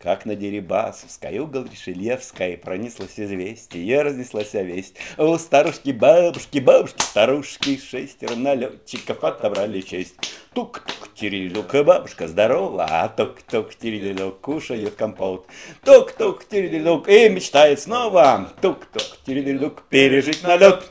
Как на Дерибасовской угол Ришелевской пронеслось известие, разнеслась весть. О, старушки, бабушки, бабушки, старушки, шестеро налетчиков отобрали честь. Тук-тук, тиридук, бабушка здорова, а тук-тук, тиридук, кушает компот. Тук-тук, тиридук, и мечтает снова. Тук-тук, тиридук, пережить налет.